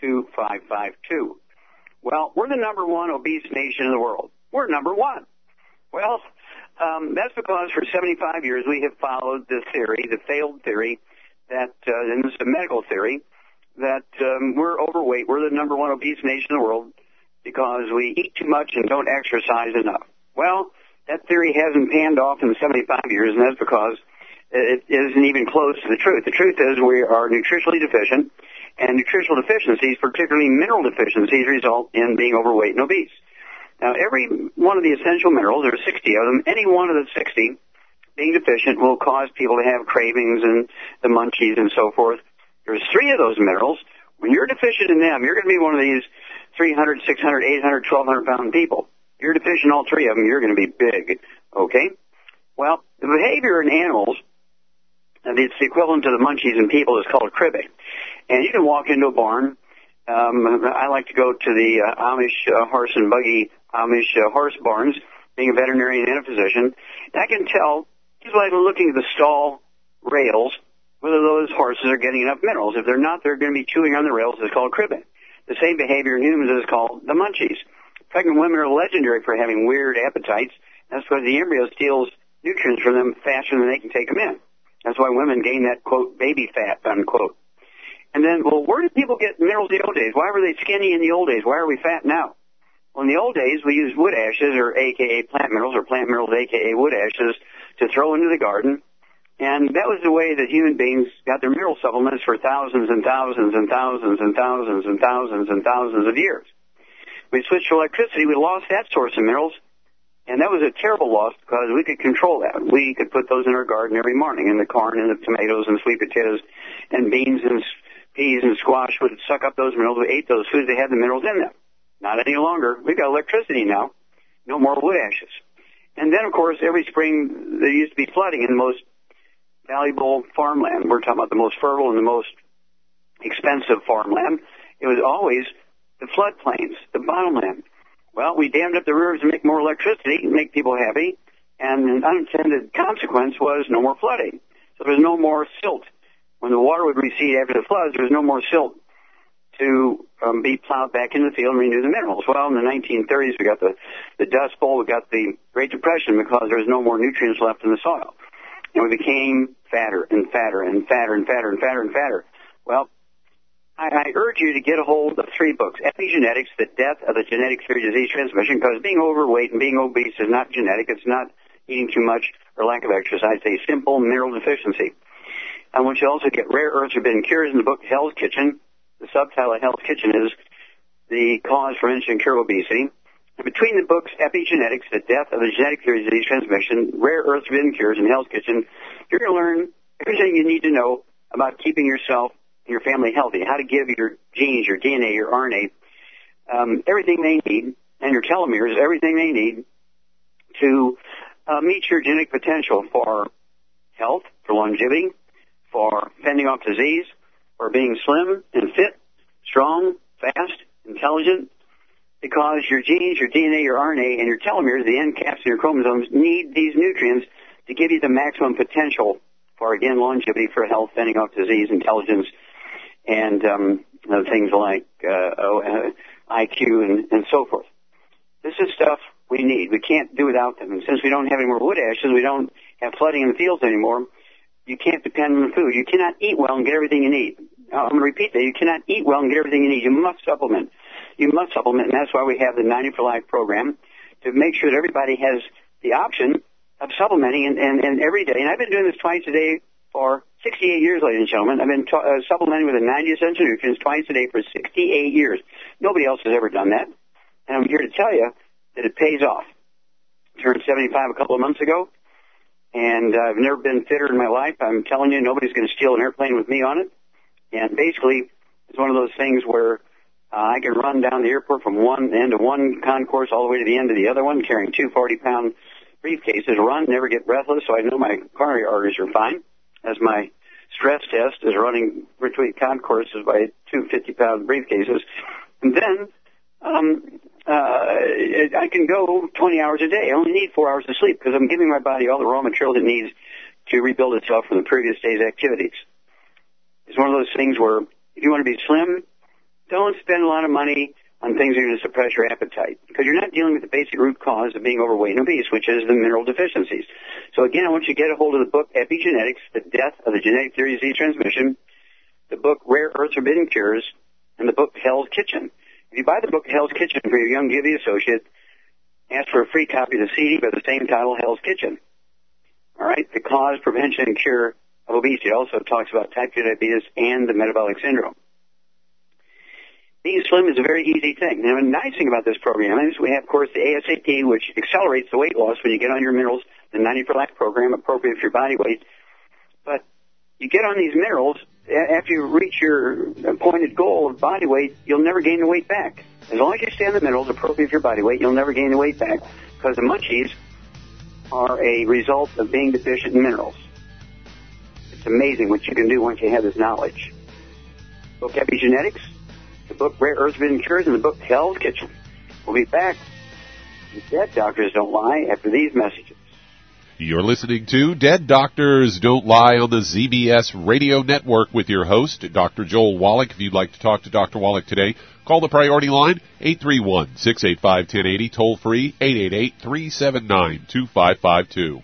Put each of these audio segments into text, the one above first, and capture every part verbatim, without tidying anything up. two five five two. Well, we're the number one obese nation in the world. We're number one. Well, um, that's because for seventy-five years we have followed the theory, the failed theory, that, uh, and this is a medical theory, that um, we're overweight, we're the number one obese nation in the world because we eat too much and don't exercise enough. Well, that theory hasn't panned off in seventy-five years, and that's because it isn't even close to the truth. The truth is we are nutritionally deficient, and nutritional deficiencies, particularly mineral deficiencies, result in being overweight and obese. Now, every one of the essential minerals, there are sixty of them, any one of the sixty being deficient will cause people to have cravings and the munchies and so forth. There's three of those minerals. When you're deficient in them, you're going to be one of these three hundred, six hundred, eight hundred, twelve hundred pound people. You're deficient in all three of them, you're going to be big, okay? Well, the behavior in animals, and it's the equivalent to the munchies in people, is called cribbing. And you can walk into a barn. Um, I like to go to the uh, Amish uh, horse and buggy, Amish uh, horse barns, being a veterinarian and a physician. And I can tell by looking at the stall rails whether those horses are getting enough minerals. If they're not, they're going to be chewing on the rails. It's called cribbing. The same behavior in humans is called the munchies. Pregnant women are legendary for having weird appetites. That's because the embryo steals nutrients from them faster than they can take them in. That's why women gain that, quote, baby fat, unquote. And then, well, where did people get minerals in the old days? Why were they skinny in the old days? Why are we fat now? Well, in the old days, we used wood ashes, or a k a plant minerals, or plant minerals, a k a wood ashes, to throw into the garden. And that was the way that human beings got their mineral supplements for thousands and thousands and thousands and thousands and thousands and thousands of years. We switched to electricity. We lost that source of minerals, and that was a terrible loss because we could control that. We could put those in our garden every morning, and the corn and the tomatoes and sweet potatoes and beans and peas and squash would suck up those minerals. We ate those foods. They had the minerals in them. Not any longer. We've got electricity now. No more wood ashes. And then, of course, every spring there used to be flooding in the most valuable farmland. We're talking about the most fertile and the most expensive farmland. It was always the floodplains, the bottomland. Well, we dammed up the rivers to make more electricity and make people happy, and an unintended consequence was no more flooding. So there was no more silt. When the water would recede after the floods, there was no more silt to um, be plowed back in the field and renew the minerals. Well, in the nineteen thirties, we got the, the Dust Bowl, we got the Great Depression because there was no more nutrients left in the soil. And we became fatter and fatter and fatter and fatter and fatter and fatter. Well, I, I urge you to get a hold of three books, Epigenetics, The Death of the Genetic Theory of Disease Transmission, because being overweight and being obese is not genetic. It's not eating too much or lack of exercise. It's a simple mineral deficiency. I want you to also get Rare Earths, Forbidden Cures in the book Hell's Kitchen. The subtitle of Hell's Kitchen is The Cause for Ancient Cure Obesity. And between the books, Epigenetics, The Death of the Genetic Theory of Disease Transmission, Rare Earths, Forbidden Cures, and Hell's Kitchen, you're going to learn everything you need to know about keeping yourself and your family healthy, how to give your genes, your D N A, your R N A, um, everything they need, and your telomeres, everything they need to uh, meet your genetic potential for health, for longevity, for fending off disease, or being slim and fit, strong, fast, intelligent, because your genes, your D N A, your R N A, and your telomeres, the end caps of your chromosomes, need these nutrients to give you the maximum potential for, again, longevity, for health, fending off disease, intelligence, and um, things like uh, I Q and, and so forth. This is stuff we need. We can't do without them. And since we don't have any more wood ashes, we don't have flooding in the fields anymore, you can't depend on the food. You cannot eat well and get everything you need. I'm going to repeat that. You cannot eat well and get everything you need. You must supplement. You must supplement, and that's why we have the ninety for life program, to make sure that everybody has the option of supplementing and, and, and every day. And I've been doing this twice a day for sixty-eight years, ladies and gentlemen. I've been t- uh, supplementing with the ninety essential nutrients twice a day for sixty-eight years. Nobody else has ever done that. And I'm here to tell you that it pays off. I turned seventy-five a couple of months ago, and I've never been fitter in my life. I'm telling you, nobody's going to steal an airplane with me on it. And basically, it's one of those things where uh, I can run down the airport from one end of one concourse all the way to the end of the other one, carrying two forty-pound briefcases, run, never get breathless, so I know my coronary arteries are fine, as my stress test is running between concourses by two fifty-pound briefcases. And then um, uh, I can go twenty hours a day. I only need four hours of sleep because I'm giving my body all the raw material it needs to rebuild itself from the previous day's activities. It's one of those things where if you want to be slim, don't spend a lot of money on things that are going to suppress your appetite, because you're not dealing with the basic root cause of being overweight and obese, which is the mineral deficiencies. So, again, I want you to get a hold of the book Epigenetics, The Death of the Genetic Theory of Disease Transmission, the book Rare Earths, Forbidden Cures, and the book Hell's Kitchen. If you buy the book Hell's Kitchen for your Youngevity associate, ask for a free copy of the C D by the same title, Hell's Kitchen. All right, the cause, prevention, and cure of obesity. It also talks about type two diabetes and the metabolic syndrome. Being slim is a very easy thing. Now, the nice thing about this program is we have, of course, the ASAP, which accelerates the weight loss when you get on your minerals, the ninety for life program, appropriate for your body weight. But you get on these minerals, after you reach your appointed goal of body weight, you'll never gain the weight back. As long as you stay on the minerals, appropriate for your body weight, you'll never gain the weight back, because the munchies are a result of being deficient in minerals. It's amazing what you can do once you have this knowledge. Book Epigenetics, the book Rare Earths, Forbidden Cures, and the book Hell's Kitchen. We'll be back. Dead Doctors Don't Lie after these messages. You're listening to Dead Doctors Don't Lie on the Z B S Radio Network with your host, Doctor Joel Wallach. If you'd like to talk to Doctor Wallach today, call the priority line, eight three one, six eight five, one zero eight zero, toll free, eight eight eight, three seven nine, two five five two.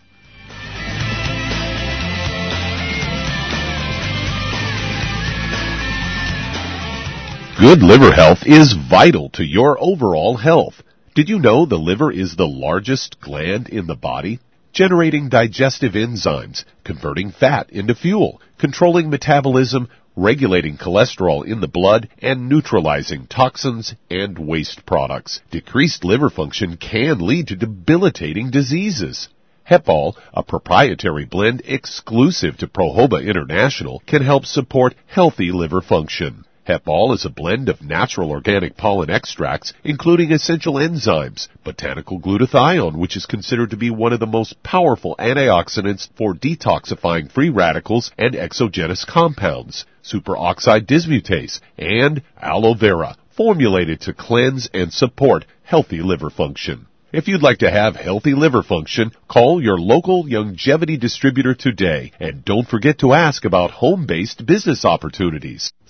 Good liver health is vital to your overall health. Did you know the liver is the largest gland in the body? Generating digestive enzymes, converting fat into fuel, controlling metabolism, regulating cholesterol in the blood, and neutralizing toxins and waste products. Decreased liver function can lead to debilitating diseases. HEPAL, a proprietary blend exclusive to ProHoba International, can help support healthy liver function. HEPAL is a blend of natural organic pollen extracts, including essential enzymes, botanical glutathione, which is considered to be one of the most powerful antioxidants for detoxifying free radicals and exogenous compounds, superoxide dismutase, and aloe vera, formulated to cleanse and support healthy liver function. If you'd like to have healthy liver function, call your local Youngevity distributor today. And don't forget to ask about home-based business opportunities.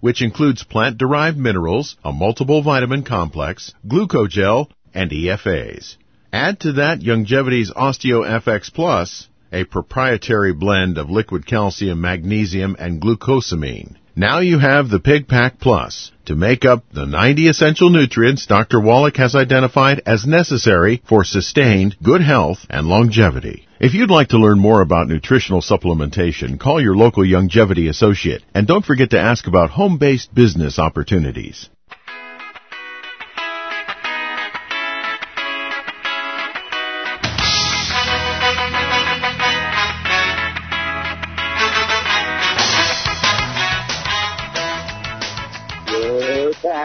which includes plant-derived minerals, a multiple vitamin complex, glucogel, and E F As. Add to that Youngevity's OsteoFX Plus, a proprietary blend of liquid calcium, magnesium, and glucosamine. Now you have the Pig Pack Plus to make up the ninety essential nutrients Doctor Wallach has identified as necessary for sustained good health and longevity. If you'd like to learn more about nutritional supplementation, call your local Youngevity associate. And don't forget to ask about home-based business opportunities.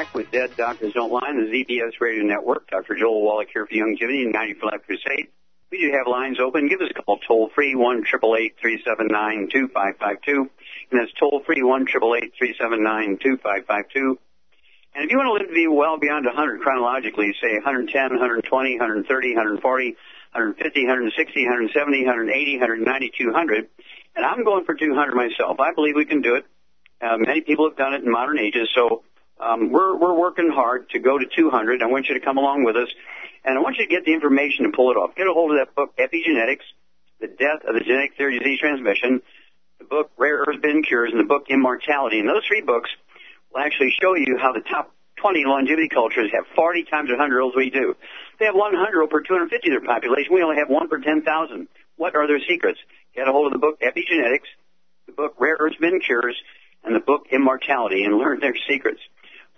back with Dead Doctors Don't Lie on the Z B S Radio Network. Doctor Joel Wallach here for Youngevity and ninety for Life Crusade. We do have lines open. Give us a call toll-free, one triple eight three seven nine two five five two. And that's toll-free, one triple eight three seven nine two five five two. And if you want to live to be well beyond one hundred chronologically, say one ten, one twenty, one thirty, one forty, one fifty, one sixty, one seventy, one eighty, one ninety, two hundred, and I'm going for two hundred myself. I believe we can do it. Uh, many people have done it in modern ages, so um, we're, we're working hard to go to two hundred. I want you to come along with us, and I want you to get the information and pull it off. Get a hold of that book, Epigenetics, The Death of the Genetic Theory of Disease Transmission, the book Rare Earths Been Cures, and the book Immortality. And those three books will actually show you how the top twenty longevity cultures have forty times one hundred-year-olds we do. They have one hundred per two hundred fifty of their population. We only have one per ten thousand. What are their secrets? Get a hold of the book Epigenetics, the book Rare Earths Been Cures, and the book Immortality, and learn their secrets.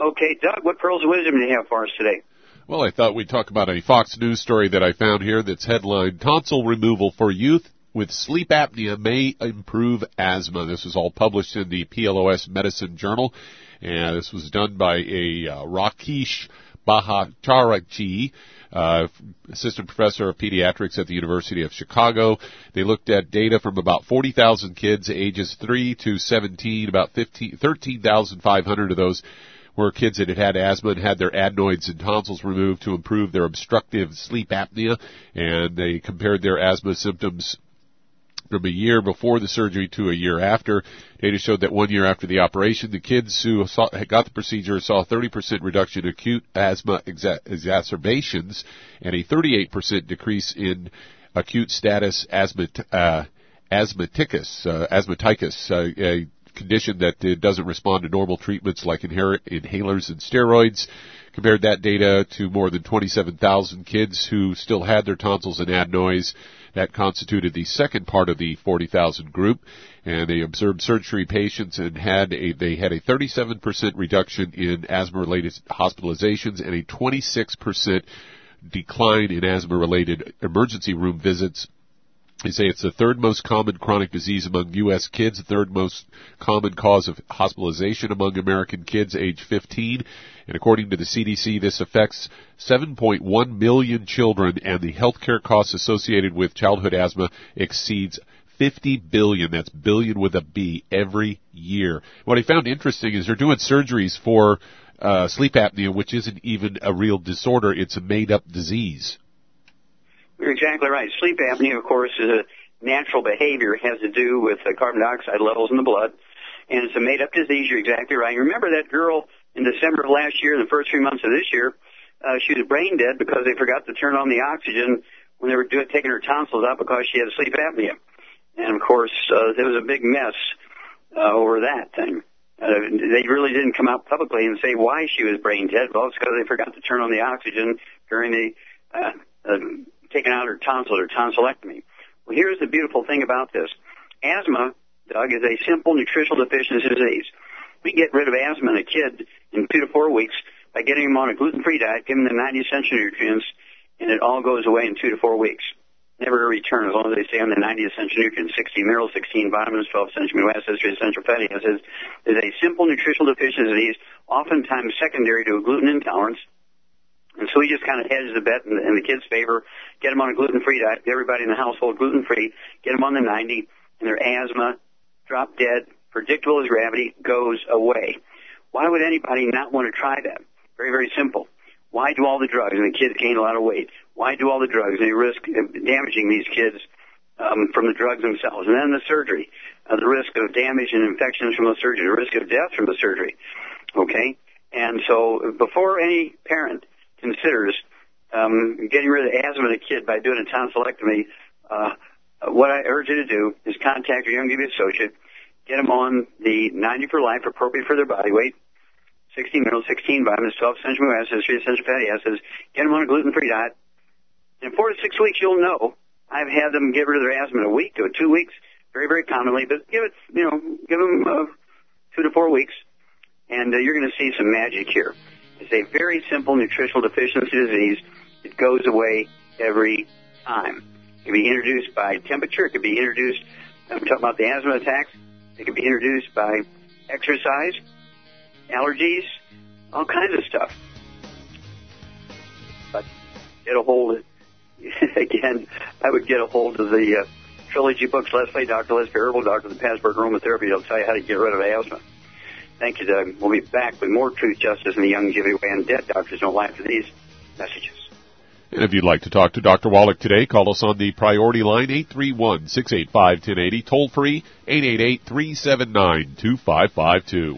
Okay, Doug, what pearls of wisdom do you have for us today? Well, I thought we'd talk about a Fox News story that I found here that's headlined, Tonsil Removal for Youth with Sleep Apnea May Improve Asthma. This was all published in the P L O S Medicine Journal, and this was done by a uh, Rakesh Bahacharji, uh, assistant professor of pediatrics at the University of Chicago. They looked at data from about forty thousand kids ages three to seventeen. About thirteen thousand five hundred of those were kids that had had asthma and had their adenoids and tonsils removed to improve their obstructive sleep apnea. And they compared their asthma symptoms from a year before the surgery to a year after. Data showed that one year after the operation, the kids who saw, got the procedure saw a thirty percent reduction in acute asthma exa- exacerbations and a thirty-eight percent decrease in acute status asthmat- uh, asthmaticus, uh, asthmaticus, uh, a condition that uh, doesn't respond to normal treatments like inher- inhalers and steroids. Compared that data to more than twenty-seven thousand kids who still had their tonsils and adenoids. That constituted the second part of the forty thousand group, and they observed surgery patients and had a, they had a thirty-seven percent reduction in asthma-related hospitalizations and a twenty-six percent decline in asthma-related emergency room visits. They say it's the third most common chronic disease among U S kids, the third most common cause of hospitalization among American kids age fifteen. And according to the C D C, this affects seven point one million children, and the healthcare costs associated with childhood asthma exceeds fifty billion dollars. That's billion with a B every year. What I found interesting is they're doing surgeries for uh, sleep apnea, which isn't even a real disorder. It's a made-up disease. You're exactly right. Sleep apnea, of course, is a natural behavior. It has to do with the carbon dioxide levels in the blood, and it's a made-up disease. You're exactly right. You remember that girl in December of last year, in the first three months of this year, uh, she was brain dead because they forgot to turn on the oxygen when they were doing, taking her tonsils out because she had sleep apnea. And, of course, uh, there was a big mess uh, over that thing. Uh, they really didn't come out publicly and say why she was brain dead. Well, it's because they forgot to turn on the oxygen during the uh, uh, taking out her tonsil or tonsillectomy. Well, here's the beautiful thing about this. Asthma, Doug, is a simple nutritional deficiency disease. We get rid of asthma in a kid in two to four weeks by getting him on a gluten-free diet, giving him the ninety essential nutrients, and it all goes away in two to four weeks. Never a return as long as they stay on the ninety essential nutrients, sixty minerals, sixteen vitamins, twelve essential amino acids, three essential fatty acids. It is a simple nutritional deficiency disease, oftentimes secondary to a gluten intolerance. And so we just kind of hedge the bet in the, in the kids' favor, get them on a gluten-free diet, get everybody in the household gluten-free, get them on the ninety, and their asthma, drop dead, predictable as gravity, goes away. Why would anybody not want to try that? Very, very simple. Why do all the drugs? And the kids gain a lot of weight. Why do all the drugs? They risk damaging these kids um, from the drugs themselves. And then the surgery, uh, the risk of damage and infections from the surgery, the risk of death from the surgery. Okay? And so before any parent considers um, getting rid of asthma in a kid by doing a tonsillectomy, uh, what I urge you to do is contact your Youngevity associate, get them on the ninety for Life, appropriate for their body weight, sixteen minerals, sixteen vitamins, twelve essential amino acids, three essential fatty acids, get them on a gluten-free diet. In four to six weeks, you'll know. I've had them get rid of their asthma in a week to two weeks, very, very commonly, but give it, you know, give them uh, two to four weeks, and uh, you're going to see some magic here. It's a very simple nutritional deficiency disease. It goes away every time. It can be introduced by temperature. It can be introduced, I'm talking about the asthma attacks. It can be introduced by exercise, allergies, all kinds of stuff. But get a hold of, again, I would get a hold of the uh, trilogy books, Let's Play Doctor, Let's Play Herbal Doctor, The Passport Aromatherapy. It'll tell you how to get rid of asthma. Thank you, Doug. We'll be back with more Truth, Justice, and the Youngevity Way. And Dead Doctors Don't Lie for these messages. And if you'd like to talk to Doctor Wallach today, call us on the priority line, eight three one, six eight five, one zero eight zero, toll free, eight eight eight, three seven nine, two five five two.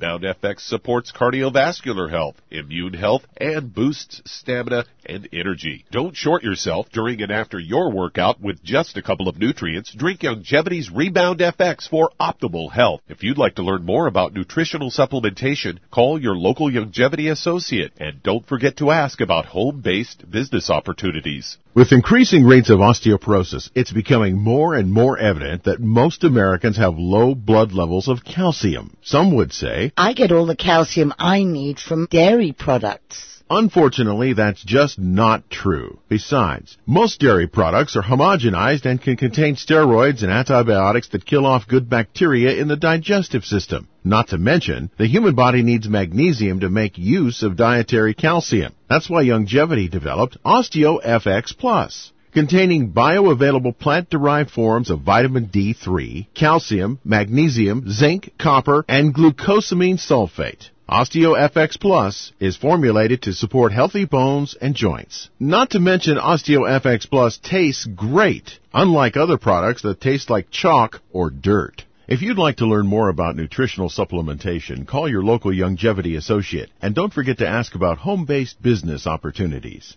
Rebound F X supports cardiovascular health, immune health, and boosts stamina and energy. Don't short yourself during and after your workout with just a couple of nutrients. Drink Youngevity's Rebound F X for optimal health. If you'd like to learn more about nutritional supplementation, call your local Youngevity associate, and don't forget to ask about home-based business opportunities. With increasing rates of osteoporosis, it's becoming more and more evident that most Americans have low blood levels of calcium. Some would say, I get all the calcium I need from dairy products. Unfortunately, that's just not true. Besides, most dairy products are homogenized and can contain steroids and antibiotics that kill off good bacteria in the digestive system. Not to mention, the human body needs magnesium to make use of dietary calcium. That's why Youngevity developed OsteoFX Plus, containing bioavailable plant-derived forms of vitamin D three, calcium, magnesium, zinc, copper, and glucosamine sulfate. OsteoFX Plus is formulated to support healthy bones and joints. Not to mention, OsteoFX Plus tastes great, unlike other products that taste like chalk or dirt. If you'd like to learn more about nutritional supplementation, call your local Youngevity associate, and don't forget to ask about home-based business opportunities.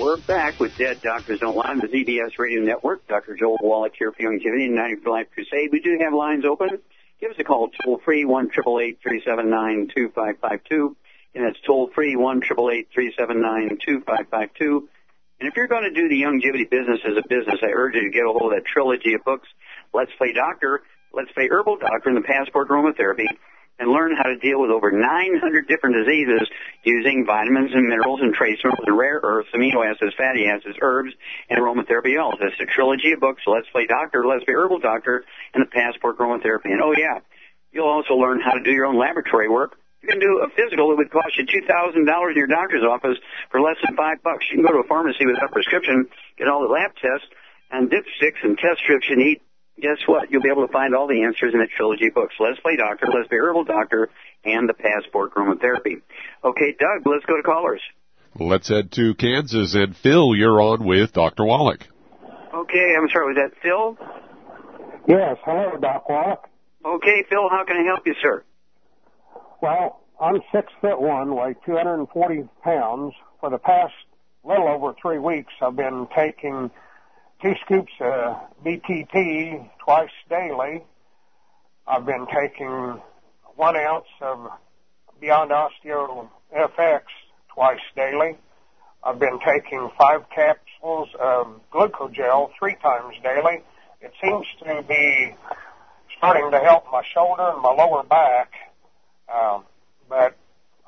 We're back with Dead Doctors Don't Lie on the Z B S Radio Network. Doctor Joel Wallach here for Youngevity and ninety for Life Crusade. We do have lines open. Give us a call, toll-free, one eight eight eight, three seven nine, two five five two. And that's toll-free, one eight eight eight, three seven nine, two five five two. And if you're going to do the Youngevity business as a business, I urge you to get a hold of that trilogy of books, Let's Play Doctor, Let's Play Herbal Doctor, and The Passport Aromatherapy, and learn how to deal with over nine hundred different diseases using vitamins and minerals and trace minerals and rare earths, amino acids, fatty acids, herbs, and aromatherapy oils. That's a trilogy of books, Let's Play Doctor, Let's Play Herbal Doctor, and The Passport Aromatherapy. And oh yeah, you'll also learn how to do your own laboratory work. You can do a physical that would cost you two thousand dollars in your doctor's office for less than five bucks. You can go to a pharmacy without a prescription, get all the lab tests and dipsticks and test strips you need. Guess what? You'll be able to find all the answers in the trilogy books, Let's Play Doctor, Let's Play Herbal Doctor, and The Passport Aromatherapy. Okay, Doug, let's go to callers. Let's head to Kansas, and Phil, you're on with Doctor Wallach. Okay, I'm sorry, was that Phil? Yes, hello, Doc Wallach. Okay, Phil, how can I help you, sir? Well, I'm six foot one, weigh two hundred forty pounds. For the past little over three weeks, I've been taking two scoops of B T P twice daily. I've been taking one ounce of Beyond OsteoFX twice daily. I've been taking five capsules of Glucogel three times daily. It seems to be starting to help my shoulder and my lower back, um, but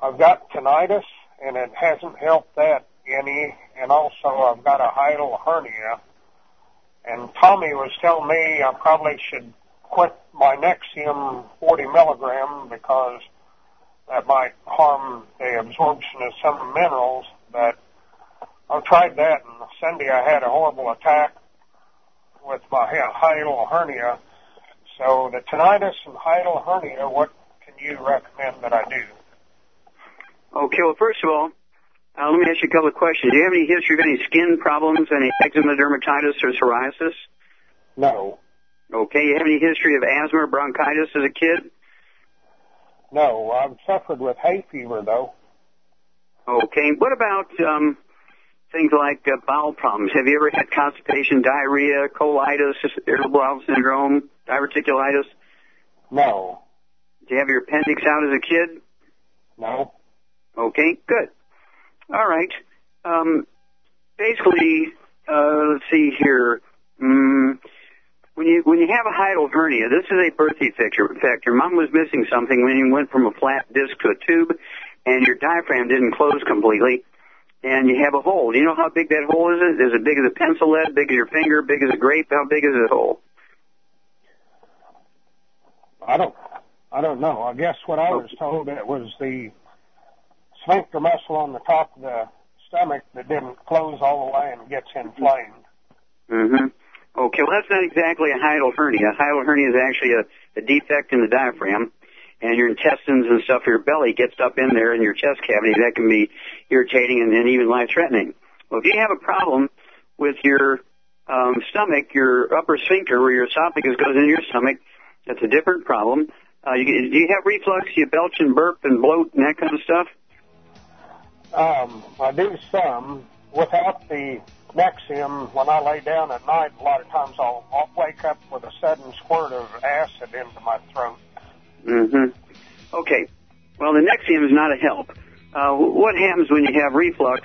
I've got tinnitus, and it hasn't helped that any, and also I've got a hiatal hernia. And Tommy was telling me I probably should quit my Nexium forty milligram because that might harm the absorption of some minerals, but I've tried that, and Sunday I had a horrible attack with my hiatal hernia. So the tinnitus and hiatal hernia, what can you recommend that I do? Okay, well, first of all, uh, let me ask you a couple of questions. Do you have any history of any skin problems, any eczema, dermatitis, or psoriasis? No. Okay, you have any history of asthma or bronchitis as a kid? No, I've suffered with hay fever, though. Okay, what about um, things like uh, bowel problems? Have you ever had constipation, diarrhea, colitis, irritable bowel syndrome, diverticulitis? No. Did you have your appendix out as a kid? No. Okay, good. All right. Um, basically, uh, let's see here. Mm, when you when you have a hiatal hernia, this is a birth defect. In fact, your mom was missing something when you went from a flat disc to a tube, and your diaphragm didn't close completely, and you have a hole. You know how big that hole is? Is it big as a pencil lead, big as your finger, big as a grape? How big is the hole? I don't, I don't know. I guess what I was told, it was the sphincter muscle on the top of the stomach that didn't close all the way and gets inflamed. Mm-hmm. Okay, well, that's not exactly a hiatal hernia. A hiatal hernia is actually a, a defect in the diaphragm, and your intestines and stuff, your belly gets up in there in your chest cavity. That can be irritating and, and even life-threatening. Well, if you have a problem with your um, stomach, your upper sphincter, where your esophagus goes into your stomach, that's a different problem. Uh, you, do you have reflux? You belch and burp and bloat and that kind of stuff? Um, I do some. Without the Nexium, when I lay down at night, a lot of times I'll, I'll wake up with a sudden squirt of acid into my throat. Mm-hmm. Okay. Well, the Nexium is not a help. Uh, what happens when you have reflux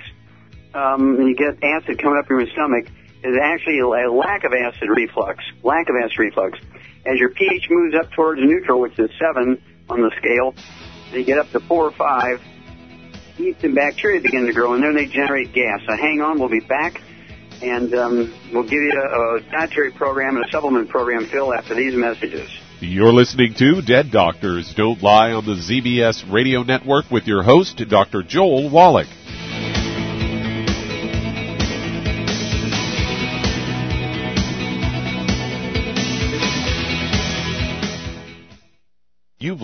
um, and you get acid coming up your stomach is actually a lack of acid reflux, lack of acid reflux. As your pH moves up towards neutral, which is seven on the scale, and you get up to four or five, yeast and bacteria begin to grow, and then they generate gas. So hang on, we'll be back, and um, we'll give you a, a dietary program and a supplement program, Phil, after these messages. You're listening to Dead Doctors Don't Lie on the Z B S Radio Network with your host, Doctor Joel Wallach. You've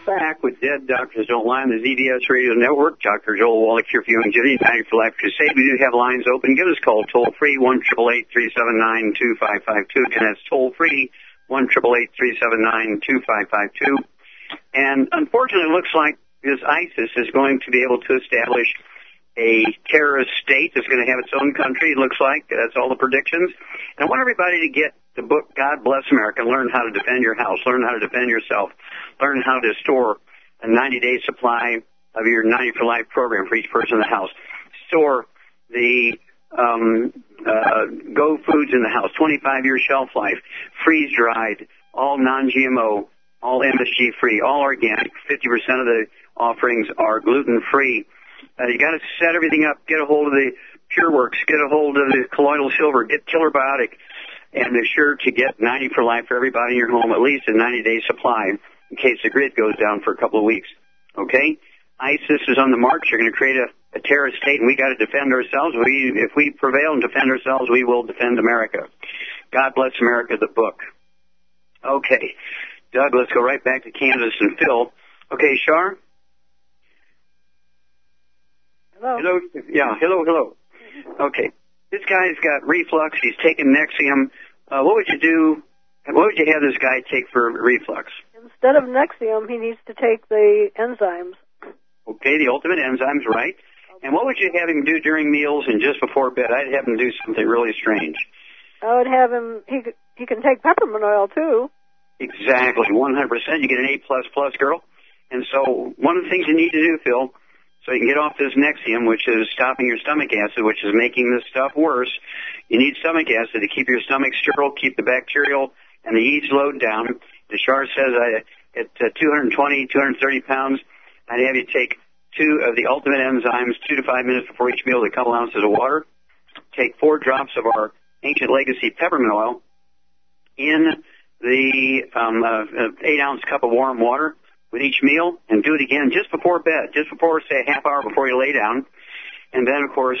We're back with Dead Doctors Don't Lie on the Z B S Radio Network. Doctor Joel Wallach here for Youngevity, ninety for Life Crusade. We do have lines open. Give us a call toll-free, one eight eight eight, three seven nine, two five five two. And that's toll-free, one eight eight eight, three seven nine, two five five two. And unfortunately, it looks like this ISIS is going to be able to establish a terrorist state that's going to have its own country, it looks like. That's all the predictions. And I want everybody to get the book, God Bless America, learn how to defend your house, learn how to defend yourself, learn how to store a ninety-day supply of your ninety for Life program for each person in the house. Store the um, uh, Go Foods in the house, twenty-five year shelf life, freeze-dried, all non G M O, all M S G-free, all organic. fifty percent of the offerings are gluten-free. Uh, you got to set everything up. Get a hold of the PureWorks. Get a hold of the colloidal silver. Get Killer Biotic. And be sure to get ninety for Life for everybody in your home, at least a ninety-day supply, in case the grid goes down for a couple of weeks. Okay? ISIS is on the march. They're going to create a, a terrorist state, and we got to defend ourselves. We, if we prevail and defend ourselves, we will defend America. God Bless America, the book. Okay. Doug, let's go right back to Candace and Phil. Okay, Shar? Hello. Hello. Yeah, hello, hello. Okay. This guy's got reflux. He's taking Nexium. Uh, what would you do? What would you have this guy take for reflux? Instead of Nexium, he needs to take the enzymes. Okay, the Ultimate Enzymes, right. And what would you have him do during meals and just before bed? I'd have him do something really strange. I would have him, he, he can take peppermint oil, too. Exactly, one hundred percent. You get an A plus plus, girl. And so one of the things you need to do, Phil, so you can get off this Nexium, which is stopping your stomach acid, which is making this stuff worse, you need stomach acid to keep your stomach sterile, keep the bacterial and the yeast load down. The Shar says I, at uh, two hundred twenty, two hundred thirty pounds, I'd have you take two of the Ultimate Enzymes, two to five minutes before each meal, a couple ounces of water. Take four drops of our Ancient Legacy peppermint oil in the um, uh, eight-ounce cup of warm water with each meal, and do it again just before bed, just before, say, a half hour before you lay down. And then, of course,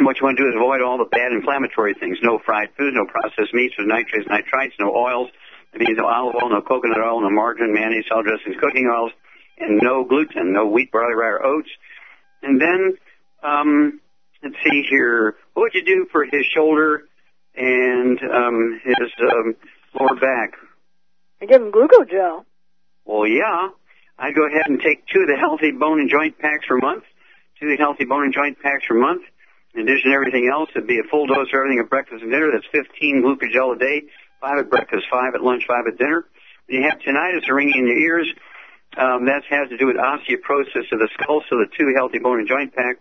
what you want to do is avoid all the bad inflammatory things. No fried food, no processed meats with nitrates, nitrites, no oils. That means no olive oil, no coconut oil, no margarine, mayonnaise, salad dressings, cooking oils, and no gluten, no wheat, barley, rye, or oats. And then, um, let's see here, what would you do for his shoulder and um, his um, lower back? I give him Glucogel. Well, yeah. I'd go ahead and take two of the Healthy Bone and Joint Packs per month, two of the Healthy Bone and Joint Packs per month, In addition to everything else, it'd be a full dose of everything at breakfast and dinner. That's fifteen glucogel a day, five at breakfast, five at lunch, five at dinner. When you have tinnitus or ringing in your ears, um, that has to do with osteoporosis of the skull, so the two Healthy Bone and Joint Pack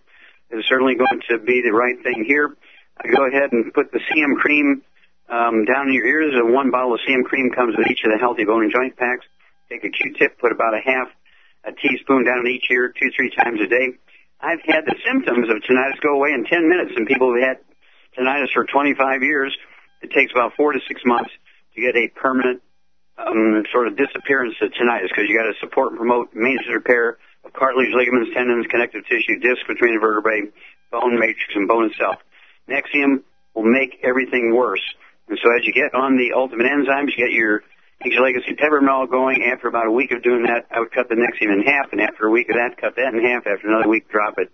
is certainly going to be the right thing here. I go ahead and put the C M cream um, down in your ears. And one bottle of C M cream comes with each of the Healthy Bone and Joint Packs. Take a Q-tip, put about a half a teaspoon down in each ear, two, three times a day. I've had the symptoms of tinnitus go away in ten minutes, and people who've had tinnitus for twenty-five years, it takes about four to six months to get a permanent um, sort of disappearance of tinnitus, because you got to support and promote maintenance and repair of cartilage, ligaments, tendons, connective tissue, discs between the vertebrae, bone matrix, and bone itself. Nexium will make everything worse. And so as you get on the Ultimate Enzymes, you get your Ancient Legacy Peppermint going. After about a week of doing that, I would cut the Nexium in half, and after a week of that, cut that in half. After another week, drop it.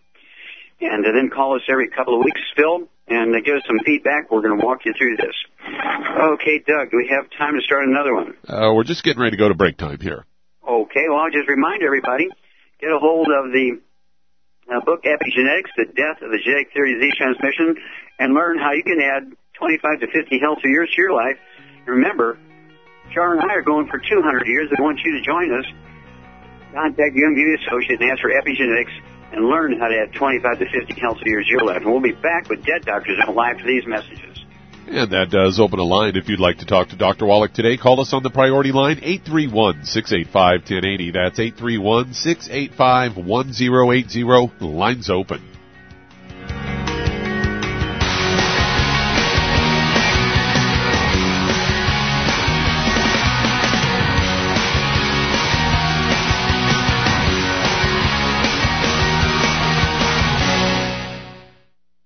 And then call us every couple of weeks, Phil, and give us some feedback. We're going to walk you through this. Okay, Doug, do we have time to start another one? Uh, we're just getting ready to go to break time here. Okay, well, I'll just remind everybody, get a hold of the uh, book Epigenetics, The Death of the Genetic Theory of Disease Transmission, and learn how you can add twenty-five to fifty healthy years to your life. And remember, Shar and I are going for two hundred years. We want you to join us. Contact the Youngevity Associate and ask for Epigenetics and learn how to add twenty-five to fifty healthy years to your life. And we'll be back with Dead Doctors on live for these messages. And that does open a line. If you'd like to talk to Doctor Wallach today, call us on the priority line, eight three one, six eight five, one zero eight zero. That's eight three one, six eight five, one zero eight zero. Line's open.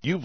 You've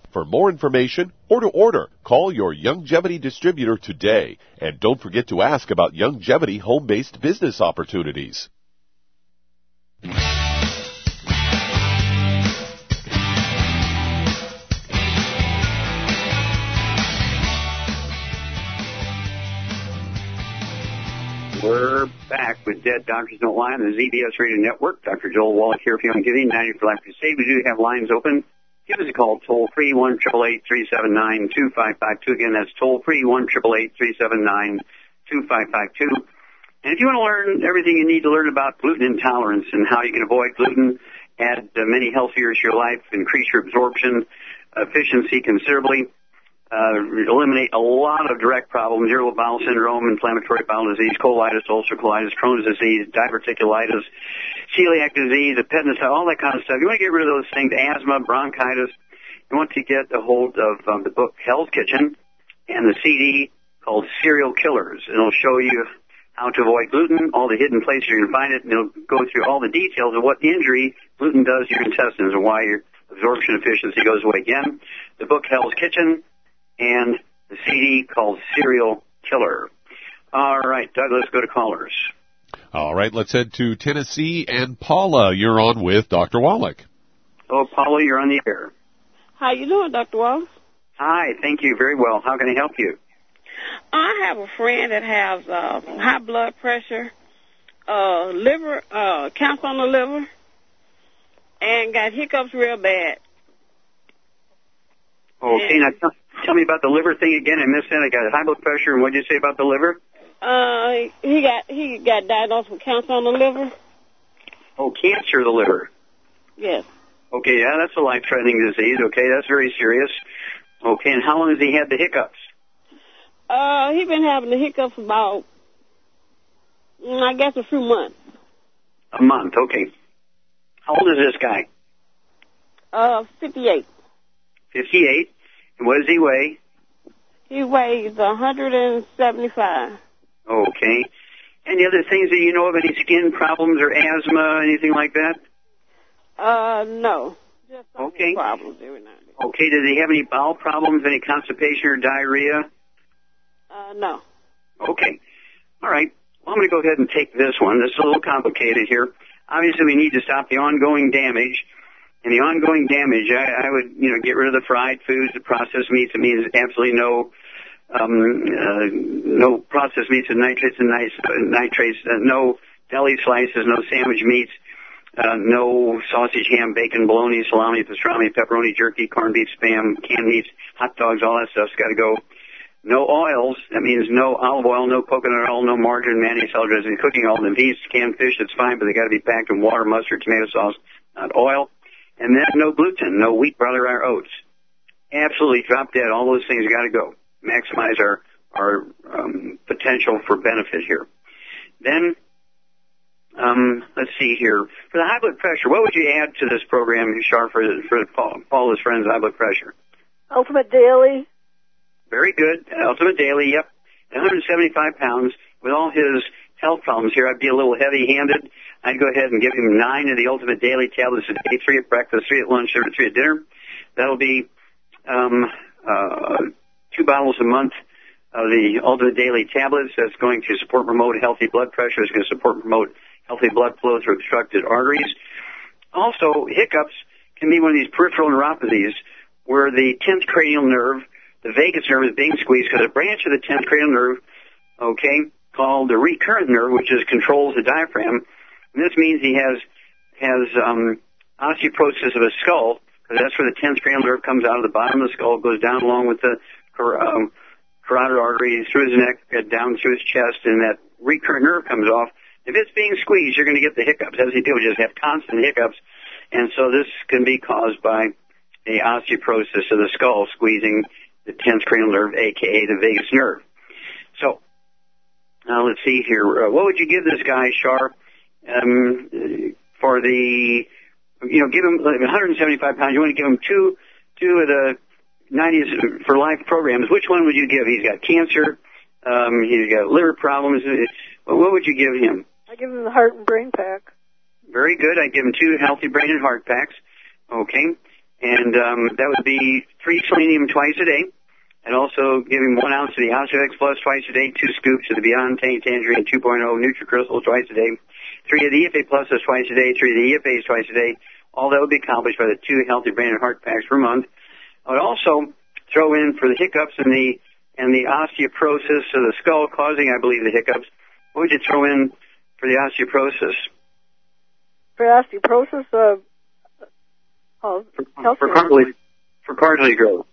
For more information or to order, call your Youngevity distributor today. And don't forget to ask about Youngevity home-based business opportunities. We're back with Dead Doctors Don't Lie on the Z B S Radio Network. Doctor Joel Wallach here for Youngevity, ninety for Life Crusade. We do have lines open. Give us a call toll-free, one eight eight eight, three seven nine, two five five two. Again, that's toll-free, one eight eight eight, three seven nine, two five five two. And if you want to learn everything you need to learn about gluten intolerance and how you can avoid gluten, add uh, many healthy years to your life, increase your absorption efficiency considerably, uh, eliminate a lot of direct problems, irritable bowel syndrome, inflammatory bowel disease, colitis, ulcer colitis, Crohn's disease, diverticulitis, celiac disease, appendicitis, all that kind of stuff. You want to get rid of those things, asthma, bronchitis. You want to get a hold of um, the book Hell's Kitchen and the C D called Serial Killers. And it'll show you how to avoid gluten, all the hidden places you're going to find it, and it'll go through all the details of what injury gluten does to your intestines and why your absorption efficiency goes away. Again, the book Hell's Kitchen and the C D called Serial Killer. All right, Doug, let's go to callers. All right, let's head to Tennessee. And Paula, you're on with Doctor Wallach. Oh, Paula, you're on the air. How you doing, Doctor Wallach? Hi, thank you. Very well. How can I help you? I have a friend that has uh, high blood pressure, uh, liver, uh, counts on the liver, and got hiccups real bad. Okay, and now tell me about the liver thing again. I missed that. I got high blood pressure, and what did you say about the liver? Uh, he got he got diagnosed with cancer on the liver. Oh, cancer of the liver. Yes. Okay, yeah, that's a life-threatening disease. Okay, that's very serious. Okay, and how long has he had the hiccups? Uh, he's been having the hiccups about, I guess, a few months. A month, okay. How old is this guy? Uh, fifty-eight. fifty-eight. And what does he weigh? He weighs one hundred seventy-five. Okay. Any other things that you know of? Any skin problems or asthma, anything like that? Uh, no. Just okay. Problems every now and then. Okay. Does he have any bowel problems, any constipation or diarrhea? Uh, no. Okay. All right. Well, I'm going to go ahead and take this one. This is a little complicated here. Obviously, we need to stop the ongoing damage. And the ongoing damage, I, I would, you know, get rid of the fried foods, the processed meats. It means absolutely no... Um, uh, no processed meats and nitrates and nitrates, uh, no deli slices, no sandwich meats, uh, no sausage, ham, bacon, bologna, salami, pastrami, pepperoni, jerky, corned beef, spam, canned meats, hot dogs, all that stuff's got to go. No oils, that means no olive oil, no coconut oil, no margarine, mayonnaise, salad dressing, cooking oil, and beef, canned fish, that's fine, but they got to be packed in water, mustard, tomato sauce, not oil. And then no gluten, no wheat, barley, rye, oats. Absolutely drop dead. All those things got to go. Maximize our, our um, potential for benefit here. Then, um, let's see here. For the high blood pressure, what would you add to this program, Shar, for, for Paul, Paula's friend's high blood pressure? Ultimate Daily. Very good. Ultimate Daily, yep. one hundred seventy-five pounds. With all his health problems here, I'd be a little heavy-handed. I'd go ahead and give him nine of the Ultimate Daily tablets a day, three at breakfast, three at lunch, three at dinner. That'll be... Um, uh, two bottles a month of the Ultimate Daily tablets. That's going to support promote healthy blood pressure. It's going to support promote healthy blood flow through obstructed arteries. Also, hiccups can be one of these peripheral neuropathies where the tenth cranial nerve, the vagus nerve, is being squeezed because a branch of the tenth cranial nerve, okay, called the recurrent nerve, which is controls the diaphragm. And this means he has has um, osteoporosis of his skull, because that's where the tenth cranial nerve comes out of the bottom of the skull, goes down along with the Um, carotid artery through his neck, down through his chest, and that recurrent nerve comes off. If it's being squeezed, you're going to get the hiccups. As you do, you just have constant hiccups. And so this can be caused by the osteoporosis of the skull squeezing the tenth cranial nerve, a k a the vagus nerve. So, now let's see here. Uh, what would you give this guy, Shar, um, for the, you know, give him like one hundred seventy-five pounds. You want to give him two, two of the ninety for Life programs. Which one would you give? He's got cancer. Um, he's got liver problems. What would you give him? I give him the Heart and Brain Pack. Very good. I give him two Healthy Brain and Heart Packs. Okay. And um, that would be three selenium twice a day. And also give him one ounce of the OsteoFX Plus twice a day, two scoops of the Beyond Tangy Tangerine two point oh Nutricrystals twice a day, three of the E F A Pluses twice a day, three of the E F As twice a day. All that would be accomplished by the two Healthy Brain and Heart Packs per month. I would also throw in for the hiccups and the and the osteoporosis of the skull causing, I believe, the hiccups. What would you throw in for the osteoporosis? For osteoporosis, uh, uh, for, for cartilage, for cartilage growth.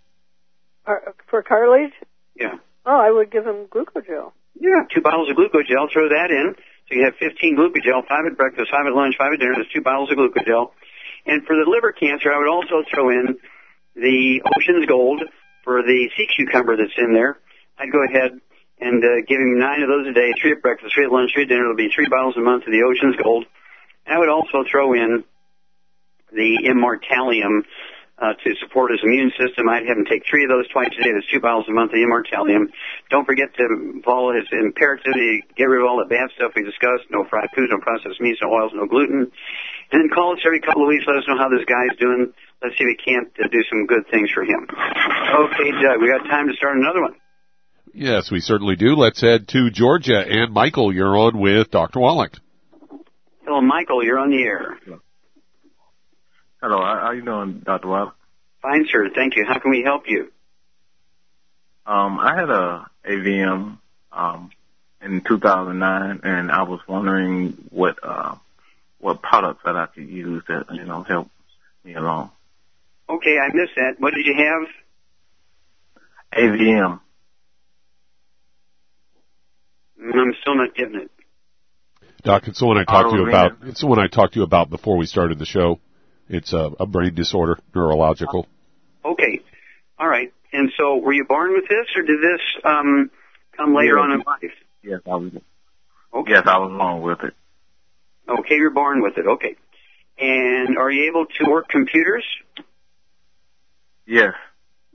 For, for cartilage? Yeah. Oh, I would give him Glucogel. Yeah, two bottles of Glucogel. Throw that in, so you have fifteen Glucogel, five at breakfast, five at lunch, five at dinner. There's two bottles of Glucogel. And for the liver cancer, I would also throw in the Ocean's Gold for the sea cucumber that's in there. I'd go ahead and uh, give him nine of those a day, three at breakfast, three at lunch, three at dinner. It'll be three bottles a month of the Ocean's Gold. And I would also throw in the Immortalium uh, to support his immune system. I'd have him take three of those twice a day. That's two bottles a month of Immortalium. Don't forget to follow his imperative to get rid of all the bad stuff we discussed. No fried foods, no processed meats, no oils, no gluten. And then call us every couple of weeks. Let us know how this guy's doing. Let's see if we can't uh, do some good things for him. Okay, Doug, we got time to start another one. Yes, we certainly do. Let's head to Georgia. And, Michael, you're on with Doctor Wallach. Hello, Michael. You're on the air. Hello. How are you doing, Doctor Wallach? Fine, sir. Thank you. How can we help you? Um, I had a A V M um, in two thousand nine, and I was wondering what uh, what products that I could use that, you know, help me along. Okay, I missed that. What did you have? A V M. I'm still not getting it. Doc, it's the one I talked to you about. It's the one I talked to you about before we started the show. It's a, a brain disorder, neurological. Okay, all right. And so, were you born with this, or did this um, come later yeah. on in life? Yes, I was. Okay. Yes, I was born with it. Okay, you're born with it. Okay. And are you able to work computers? Yes.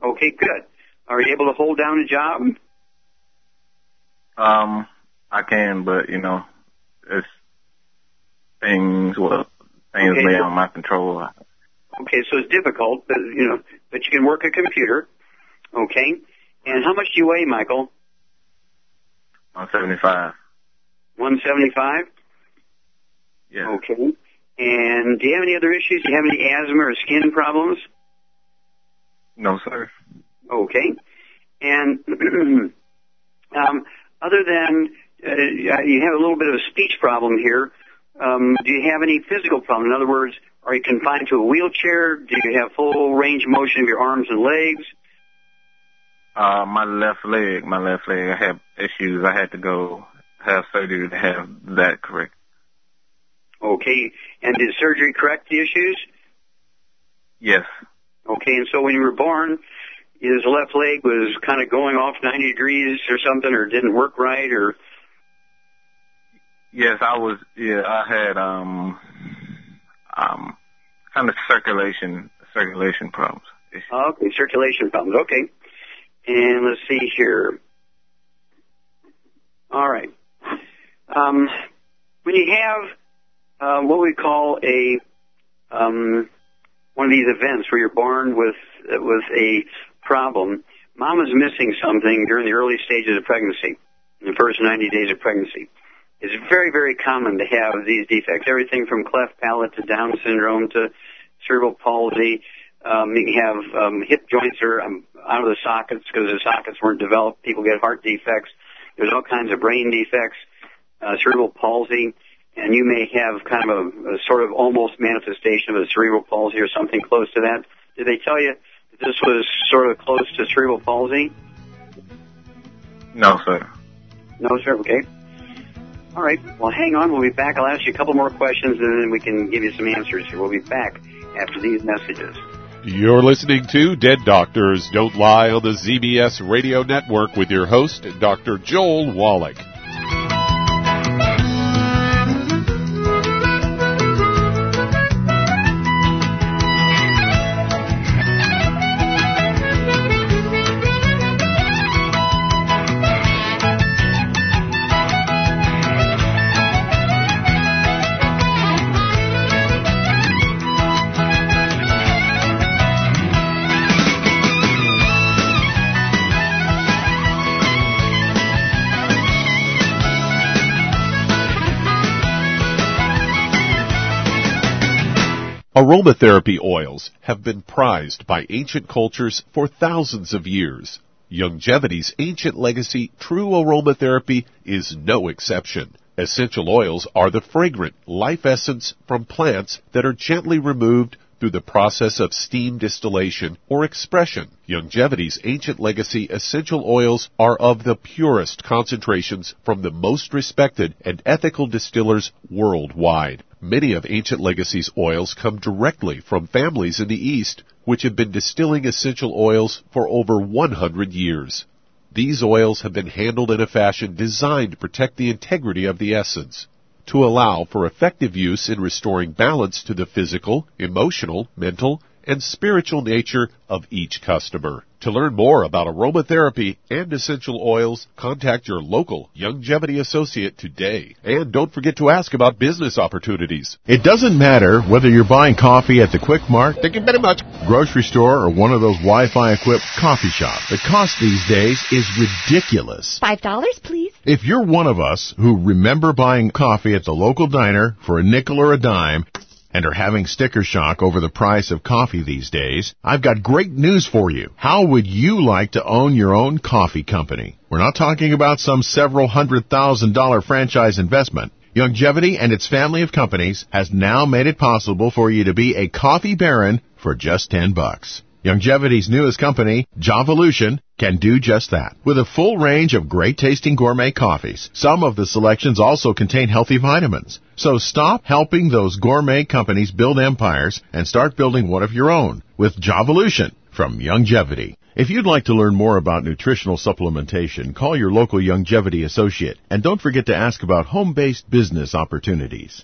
Okay, good. Are you able to hold down a job? Um, I can, but you know, it's things well, things okay. lay on my control. Okay, so it's difficult, but you know, but you can work a computer, okay. And how much do you weigh, Michael? One seventy-five. One seventy-five. Yeah. Okay. And do you have any other issues? Do you have any asthma or skin problems? No, sir. Okay. And um. Other than uh, you have a little bit of a speech problem here, um, do you have any physical problem? In other words, are you confined to a wheelchair? Do you have full range of motion of your arms and legs? Uh, my left leg, my left leg, I have issues. I had to go have surgery to have that correct. Okay. And did surgery correct the issues? Yes. Okay. And so when you were born, his left leg was kind of going off ninety degrees or something, or didn't work right, or? Yes, I was, yeah, I had, um, um, kind of circulation, circulation problems. Okay, circulation problems, okay. And let's see here. All right. Um, when you have, uh, what we call a, um, one of these events where you're born with, with a, problem, mom is missing something during the early stages of pregnancy, in the first ninety days of pregnancy. It's very, very common to have these defects, everything from cleft palate to Down syndrome to cerebral palsy. Um, you have um, hip joints are um, out of the sockets because the sockets weren't developed. People get heart defects. There's all kinds of brain defects, uh, cerebral palsy, and you may have kind of a, a sort of almost manifestation of a cerebral palsy or something close to that. Did they tell you this was sort of close to cerebral palsy? No, sir. No, sir? Okay. All right. Well, hang on. We'll be back. I'll ask you a couple more questions, and then we can give you some answers. We'll be back after these messages. You're listening to Dead Doctors Don't Lie on the Z B S Radio Network with your host, Doctor Joel Wallach. Aromatherapy oils have been prized by ancient cultures for thousands of years. Youngevity's Ancient Legacy True Aromatherapy is no exception. Essential oils are the fragrant life essence from plants that are gently removed through the process of steam distillation or expression. Youngevity's Ancient Legacy essential oils are of the purest concentrations from the most respected and ethical distillers worldwide. Many of Ancient Legacy's oils come directly from families in the East, which have been distilling essential oils for over one hundred years. These oils have been handled in a fashion designed to protect the integrity of the essence, to allow for effective use in restoring balance to the physical, emotional, mental, and spiritual nature of each customer. To learn more about aromatherapy and essential oils, contact your local Youngevity associate today. And don't forget to ask about business opportunities. It doesn't matter whether you're buying coffee at the Quick Mart, thank you very much, grocery store, or one of those Wi-Fi equipped coffee shops. The cost these days is ridiculous. Five dollars, please. If you're one of us who remember buying coffee at the local diner for a nickel or a dime, and are having sticker shock over the price of coffee these days, I've got great news for you. How would you like to own your own coffee company? We're not talking about some several hundred thousand dollar franchise investment. Youngevity and its family of companies has now made it possible for you to be a coffee baron for just ten bucks. Youngevity's newest company, Jovolution, can do just that. With a full range of great-tasting gourmet coffees, some of the selections also contain healthy vitamins. So stop helping those gourmet companies build empires and start building one of your own with Jovolution from Youngevity. If you'd like to learn more about nutritional supplementation, call your local Youngevity associate. And don't forget to ask about home-based business opportunities.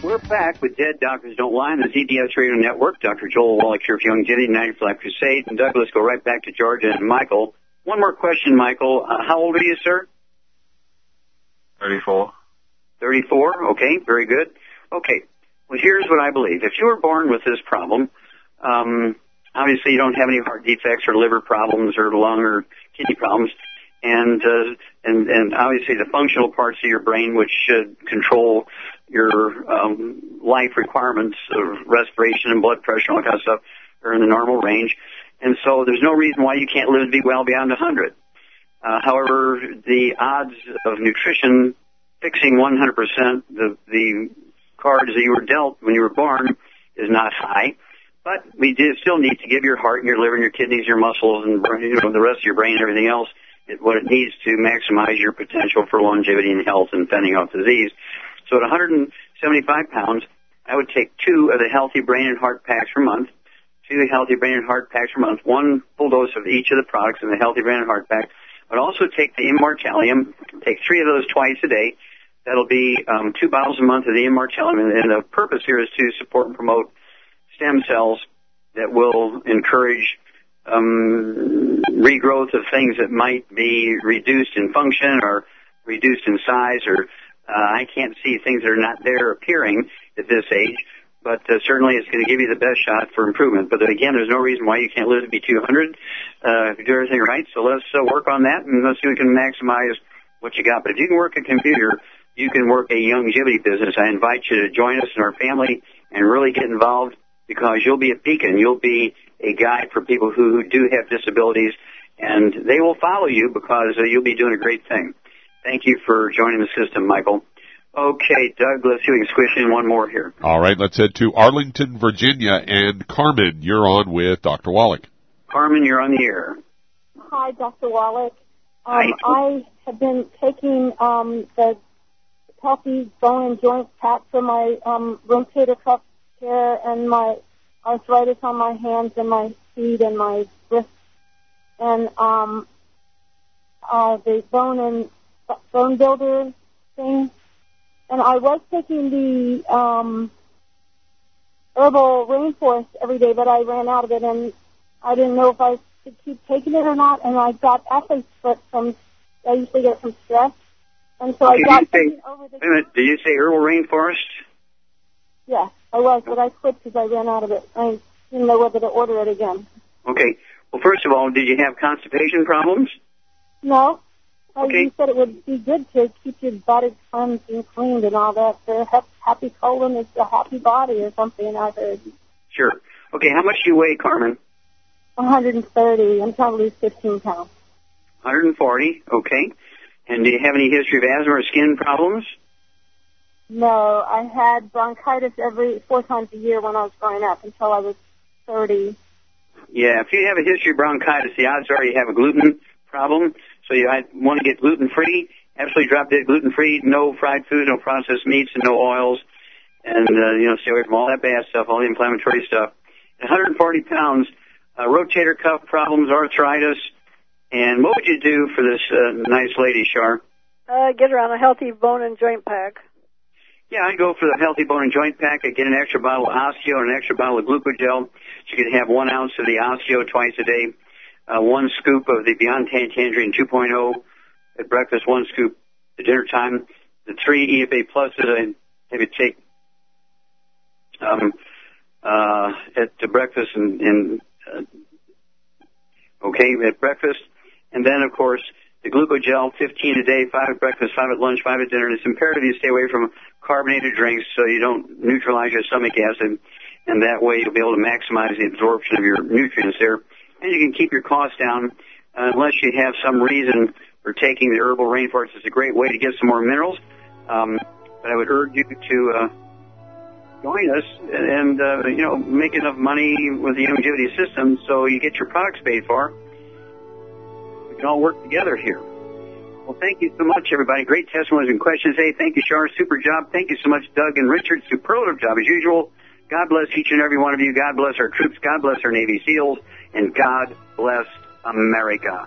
We're back with Dead Doctors Don't Lie on the Z B S Radio Network. Doctor Joel Wallach here for Youngevity, ninety for Life Crusade. And Doug, let's go right back to Georgia and Michael. One more question, Michael. Uh, how old are you, sir? thirty-four. thirty-four? Okay, very good. Okay, well, here's what I believe. If you were born with this problem, um, obviously you don't have any heart defects or liver problems or lung or kidney problems, and uh, and, and obviously the functional parts of your brain, which should control your um, life requirements of respiration and blood pressure and all that kind of stuff, are in the normal range. And so there's no reason why you can't live to be well beyond one hundred. Uh, however, the odds of nutrition fixing one hundred percent the, the cards that you were dealt when you were born is not high. But we do still need to give your heart and your liver and your kidneys, your muscles, and you know, the rest of your brain and everything else it, what it needs to maximize your potential for longevity and health and fending off disease. So at one hundred seventy-five pounds, I would take two of the Healthy Brain and Heart Packs per month, two Healthy Brain and Heart Packs per month, one full dose of each of the products in the Healthy Brain and Heart Pack. I'd also take the Immortalium, take three of those twice a day. That'll be um, two bottles a month of the Immortalium, and the purpose here is to support and promote stem cells that will encourage um, regrowth of things that might be reduced in function or reduced in size, or uh, I can't see things that are not there appearing at this age, but uh, certainly it's going to give you the best shot for improvement. But again, there's no reason why you can't live to be two hundred uh, if you do everything right, so let's uh, work on that and let's see if we can maximize what you got. But if you can work a computer, you can work a Youngevity business. I invite you to join us in our family and really get involved, because you'll be a beacon. You'll be a guide for people who do have disabilities, and they will follow you because you'll be doing a great thing. Thank you for joining the system, Michael. Okay, Doug, let's see if we can squish in one more here. All right, let's head to Arlington, Virginia, and Carmen, you're on with Doctor Wallach. Carmen, you're on the air. Hi, Doctor Wallach. Um, I have been taking um, the Healthy Bone and Joint Pack for my um, rotator cuff care and my arthritis on my hands and my feet and my wrists, and um, uh, the bone and bone builder thing. And I was taking the um, Herbal Rainforest every day, but I ran out of it, and I didn't know if I to keep taking it or not, and I got athlete's foot from, I usually get from stress. And so okay, I got something over the... Wait a minute, did you say Herbal Rainforest? Yeah, I was, but I quit because I ran out of it. I didn't know whether to order it again. Okay. Well, first of all, did you have constipation problems? No. Okay. You said it would be good to keep your body cleansed and cleaned and all that. The happy colon is the happy body or something. I heard. Sure. Okay, how much do you weigh, Carmen? one hundred thirty. I'm trying to lose fifteen pounds. one hundred forty. Okay. And do you have any history of asthma or skin problems? No. I had bronchitis every four times a year when I was growing up until I was thirty. Yeah, if you have a history of bronchitis, the odds are you have a gluten problem. So you want to get gluten-free, absolutely drop dead gluten-free, no fried foods, no processed meats, and no oils. And, uh, you know, stay away from all that bad stuff, all the inflammatory stuff. At one hundred forty pounds, uh, rotator cuff problems, arthritis. And what would you do for this uh, nice lady, Shar? Uh, get her on a Healthy Bone and Joint Pack. Yeah, I'd go for the Healthy Bone and Joint Pack. I'd get an extra bottle of Osteo and an extra bottle of Glucogel. She could have one ounce of the Osteo twice a day. Uh, one scoop of the Beyond Tangerine two point oh at breakfast, one scoop at dinner time. The three E F A Pluses I'd maybe take um, uh, at the breakfast and, and uh, okay, at breakfast. And then, of course, the Glucogel, fifteen a day, five at breakfast, five at lunch, five at dinner. And it's imperative you stay away from carbonated drinks so you don't neutralize your stomach acid. And that way you'll be able to maximize the absorption of your nutrients there. And you can keep your costs down uh, unless you have some reason for taking the Herbal Rainforest. It's a great way to get some more minerals. Um, but I would urge you to uh, join us and, uh, you know, make enough money with the Youngevity system so you get your products paid for. We can all work together here. Well, thank you so much, everybody. Great testimonies and questions. Hey, thank you, Shar. Super job. Thank you so much, Doug and Richard. Superlative job as usual. God bless each and every one of you. God bless our troops. God bless our Navy SEALs. And God bless America.